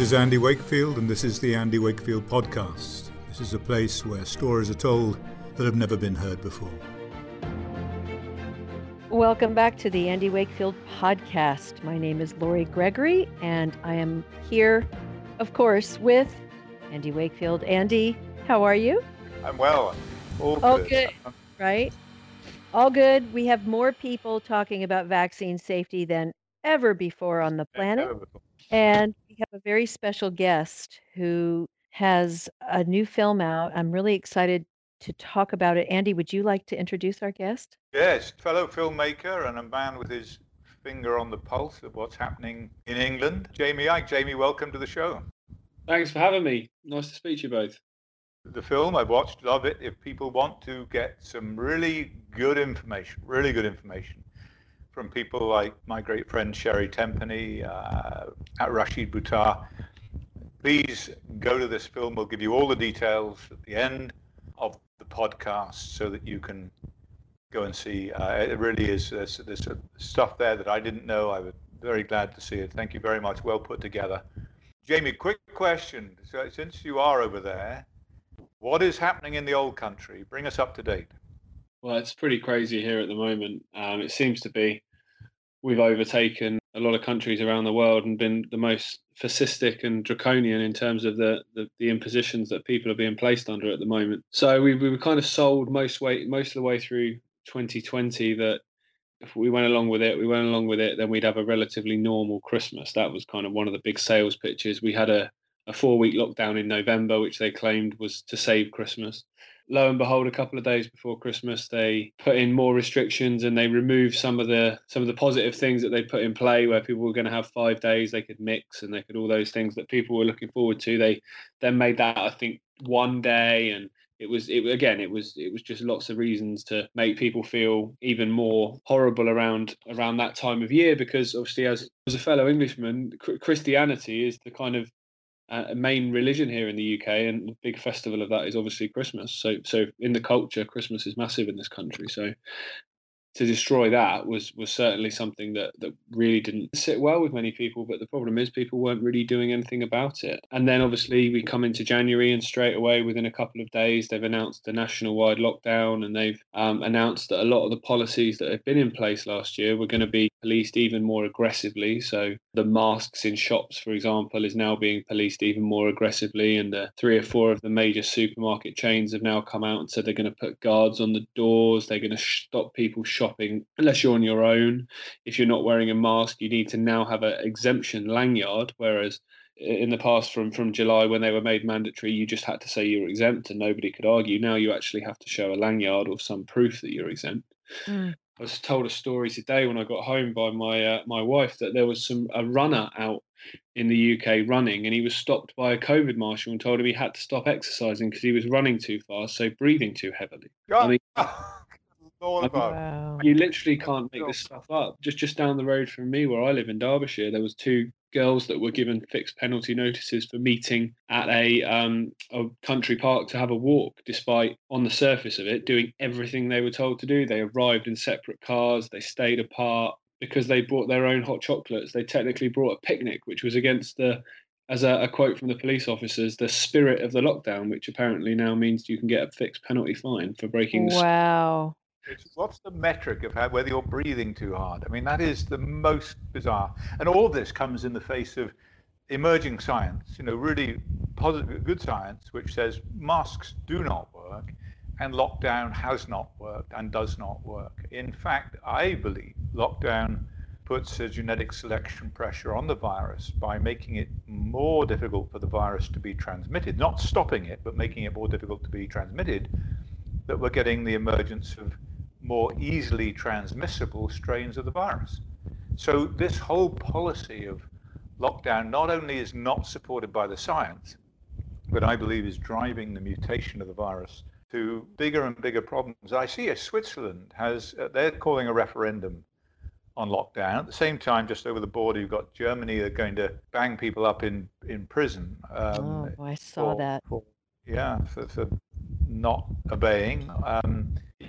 This is Andy Wakefield, and this is the Andy Wakefield Podcast. This is a place where stories are told that have never been heard before. Welcome back to the Andy Wakefield Podcast. My name is Laurie Gregory, and I am here, of course, with Andy Wakefield. Andy, how are you? I'm well. All good. Right? All good. We have more people talking about vaccine safety than ever before on the planet. And we have a very special guest who has a new film out. I'm really excited to talk about it. Andy, would you like to introduce our guest? Yes, fellow filmmaker and a man with his finger on the pulse of what's happening in England, Jamie Icke. Jamie, welcome to the show. Thanks for having me. Nice to speak to you both. The film I've watched, love it. If people want to get some really good information from people like my great friend Sherry Tempany, at Rashid Buttar, please go to this film. We'll give you all the details at the end of the podcast so that you can go and see. It really is, there's stuff there that I didn't know. I was very glad to see it. Thank you very much. Well put together. Jamie, quick question. So since you are over there, what is happening in the old country? Bring us up to date. Well, it's pretty crazy here at the moment. It seems to be we've overtaken a lot of countries around the world and been the most fascistic and draconian in terms of the impositions that people are being placed under at the moment. So we were kind of sold most of the way through 2020 that if we went along with it, then we'd have a relatively normal Christmas. That was kind of one of the big sales pitches. We had a 4-week lockdown in November, which they claimed was to save Christmas. Lo and behold, a couple of days before Christmas, they put in more restrictions and they removed some of the positive things that they put in play, where people were going to have 5 days, they could mix and they could all those things that people were looking forward to. They then made that, I think, 1 day, and it was just lots of reasons to make people feel even more horrible around that time of year, because obviously, as a fellow Englishman, Christianity is the kind of main religion here in the UK, and the big festival of that is obviously Christmas. So in the culture, Christmas is massive in this country. So to destroy that was certainly something that really didn't sit well with many people. But the problem is people weren't really doing anything about it. And then obviously we come into January, and straight away within a couple of days they've announced a national-wide lockdown, and they've announced that a lot of the policies that have been in place last year were going to be policed even more aggressively. So the masks in shops, for example, is now being policed even more aggressively, and 3 or 4 of the major supermarket chains have now come out and said they're going to put guards on the doors. They're going to stop people shopping unless you're on your own. If you're not wearing a mask, you need to now have an exemption lanyard, whereas in the past from July, when they were made mandatory, you just had to say you were exempt and nobody could argue. Now you actually have to show a lanyard or some proof that you're exempt. I was told a story today when I got home by my wife that there was a runner out in the UK running, and he was stopped by a COVID marshal and told him he had to stop exercising because he was running too fast, so breathing too heavily. I mean, wow. You literally can't make this stuff up. Just down the road from me, where I live in Derbyshire, there was 2 girls that were given fixed penalty notices for meeting at a country park to have a walk, despite on the surface of it doing everything they were told to do. They arrived in separate cars, they stayed apart because they brought their own hot chocolates. They technically brought a picnic, which was against as a quote from the police officers, the spirit of the lockdown, which apparently now means you can get a fixed penalty fine for breaking the... Wow. What's the metric of whether you're breathing too hard? I mean, that is the most bizarre. And all of this comes in the face of emerging science, really positive, good science, which says masks do not work and lockdown has not worked and does not work. In fact, I believe lockdown puts a genetic selection pressure on the virus by making it more difficult for the virus to be transmitted, not stopping it, but making it more difficult to be transmitted, that we're getting the emergence of more easily transmissible strains of the virus. So this whole policy of lockdown not only is not supported by the science, but I believe is driving the mutation of the virus to bigger and bigger problems. I see Switzerland they're calling a referendum on lockdown. At the same time, just over the border, you've got Germany that are going to bang people up in prison. I saw that. For not obeying.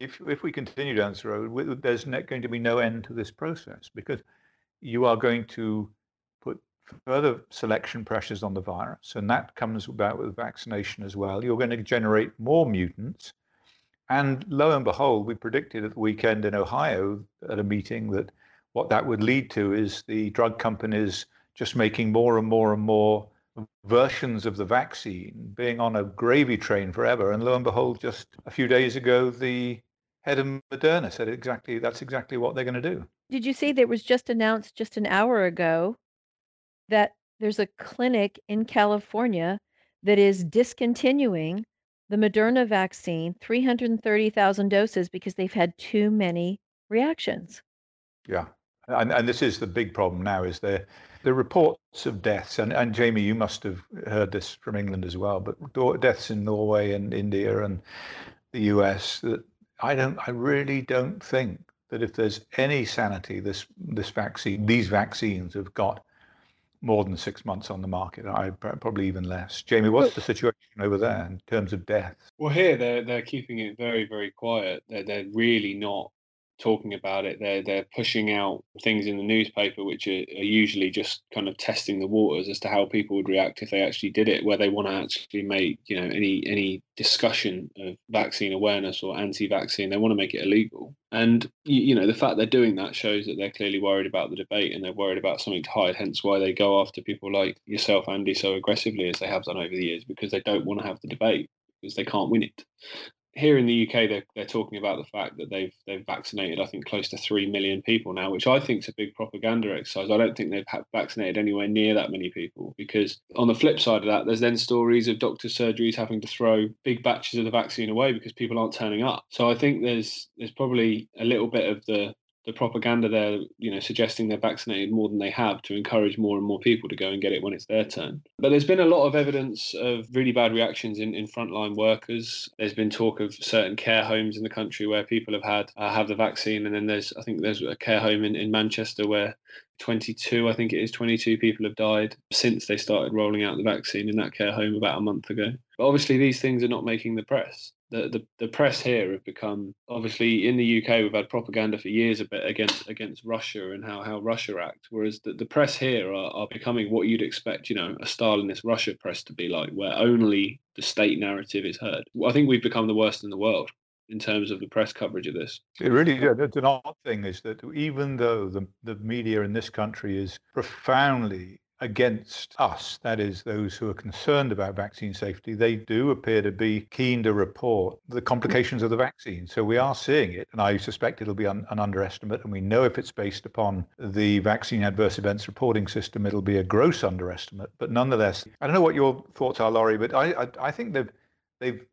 If we continue down this road, there's going to be no end to this process, because you are going to put further selection pressures on the virus, and that comes about with vaccination as well. You're going to generate more mutants. And lo and behold, we predicted at the weekend in Ohio at a meeting that what that would lead to is the drug companies just making more and more and more versions of the vaccine, being on a gravy train forever. And lo and behold, just a few days ago, the head of Moderna said exactly that's exactly what they're going to do. Did you see that it was just announced just an hour ago that there's a clinic in California that is discontinuing the Moderna vaccine, 330,000 doses, because they've had too many reactions? Yeah. And this is the big problem now, is the reports of deaths. And Jamie, you must have heard this from England as well, but deaths in Norway and India and the US, that I really don't think that if there's any sanity, these vaccines have got more than 6 months on the market, probably even less. Jamie, what's the situation over there in terms of deaths? Well, here they're keeping it very, very quiet. They're really not talking about it. They're pushing out things in the newspaper, which are usually just kind of testing the waters as to how people would react if they actually did it, where they want to actually make, you know, any discussion of vaccine awareness or anti-vaccine. They want to make it illegal. And, you know, the fact they're doing that shows that they're clearly worried about the debate and they're worried about something to hide, hence why they go after people like yourself, Andy, so aggressively as they have done over the years, because they don't want to have the debate because they can't win it. Here in the UK, they're talking about the fact that they've vaccinated, I think, close to 3 million people now, which I think is a big propaganda exercise. I don't think they've vaccinated anywhere near that many people, because on the flip side of that, there's then stories of doctors' surgeries having to throw big batches of the vaccine away because people aren't turning up. So I think there's probably a little bit of the propaganda there, you know, suggesting they're vaccinated more than they have to encourage more and more people to go and get it when it's their turn. But there's been a lot of evidence of really bad reactions in frontline workers. There's been talk of certain care homes in the country where people have had have the vaccine, and then there's a care home in Manchester where 22 people have died since they started rolling out the vaccine in that care home about a month ago. But obviously these things are not making the press. The press here have become, obviously in the UK we've had propaganda for years a bit against Russia and how Russia acts, whereas the press here are becoming what you'd expect, you know, a Stalinist Russia press to be like, where only the state narrative is heard. I think we've become the worst in the world in terms of the press coverage of this. It really, that's an odd thing, is that even though the media in this country is profoundly against us, that is, those who are concerned about vaccine safety, they do appear to be keen to report the complications of the vaccine. So we are seeing it, and I suspect it'll be an underestimate. And we know if it's based upon the vaccine adverse events reporting system, it'll be a gross underestimate. But nonetheless, I don't know what your thoughts are, Laurie, but I think they've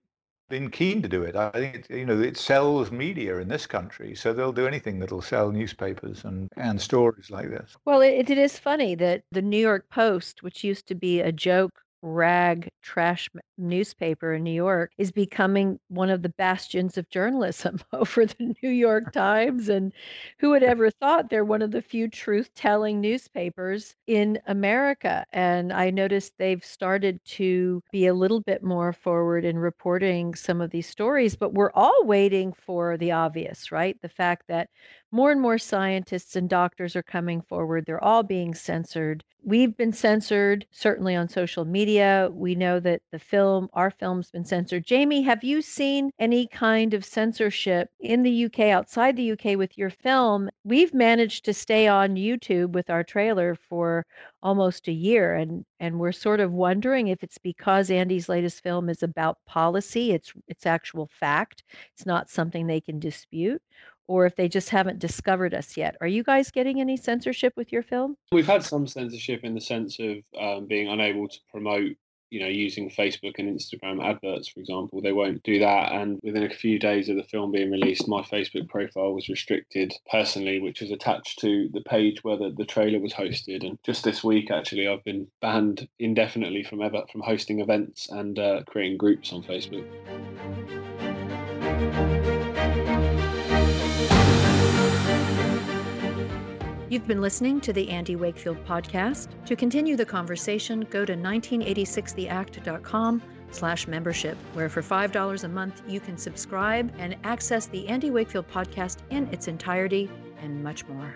been keen to do it. I think, you know, it sells media in this country, so they'll do anything that'll sell newspapers and stories like this. Well, it is funny that the New York Post, which used to be a joke, rag, trash newspaper in New York, is becoming one of the bastions of journalism over the New York Times. And who would ever thought they're one of the few truth-telling newspapers in America? And I noticed they've started to be a little bit more forward in reporting some of these stories, but we're all waiting for the obvious, right? The fact that more and more scientists and doctors are coming forward. They're all being censored. We've been censored, certainly on social media. We know that our film's been censored. Jamie, have you seen any kind of censorship in the UK, outside the UK, with your film? We've managed to stay on YouTube with our trailer for almost a year, and we're sort of wondering if it's because Andy's latest film is about policy, it's actual fact, it's not something they can dispute, or if they just haven't discovered us yet. Are you guys getting any censorship with your film? We've had some censorship in the sense of being unable to promote, you know, using Facebook and Instagram adverts, for example. They won't do that. And within a few days of the film being released, my Facebook profile was restricted personally, which was attached to the page where the trailer was hosted. And just this week, actually, I've been banned indefinitely from hosting events and creating groups on Facebook. You've been listening to the Andy Wakefield podcast. To continue the conversation, go to 1986theact.com/membership, where for $5 a month, you can subscribe and access the Andy Wakefield podcast in its entirety and much more.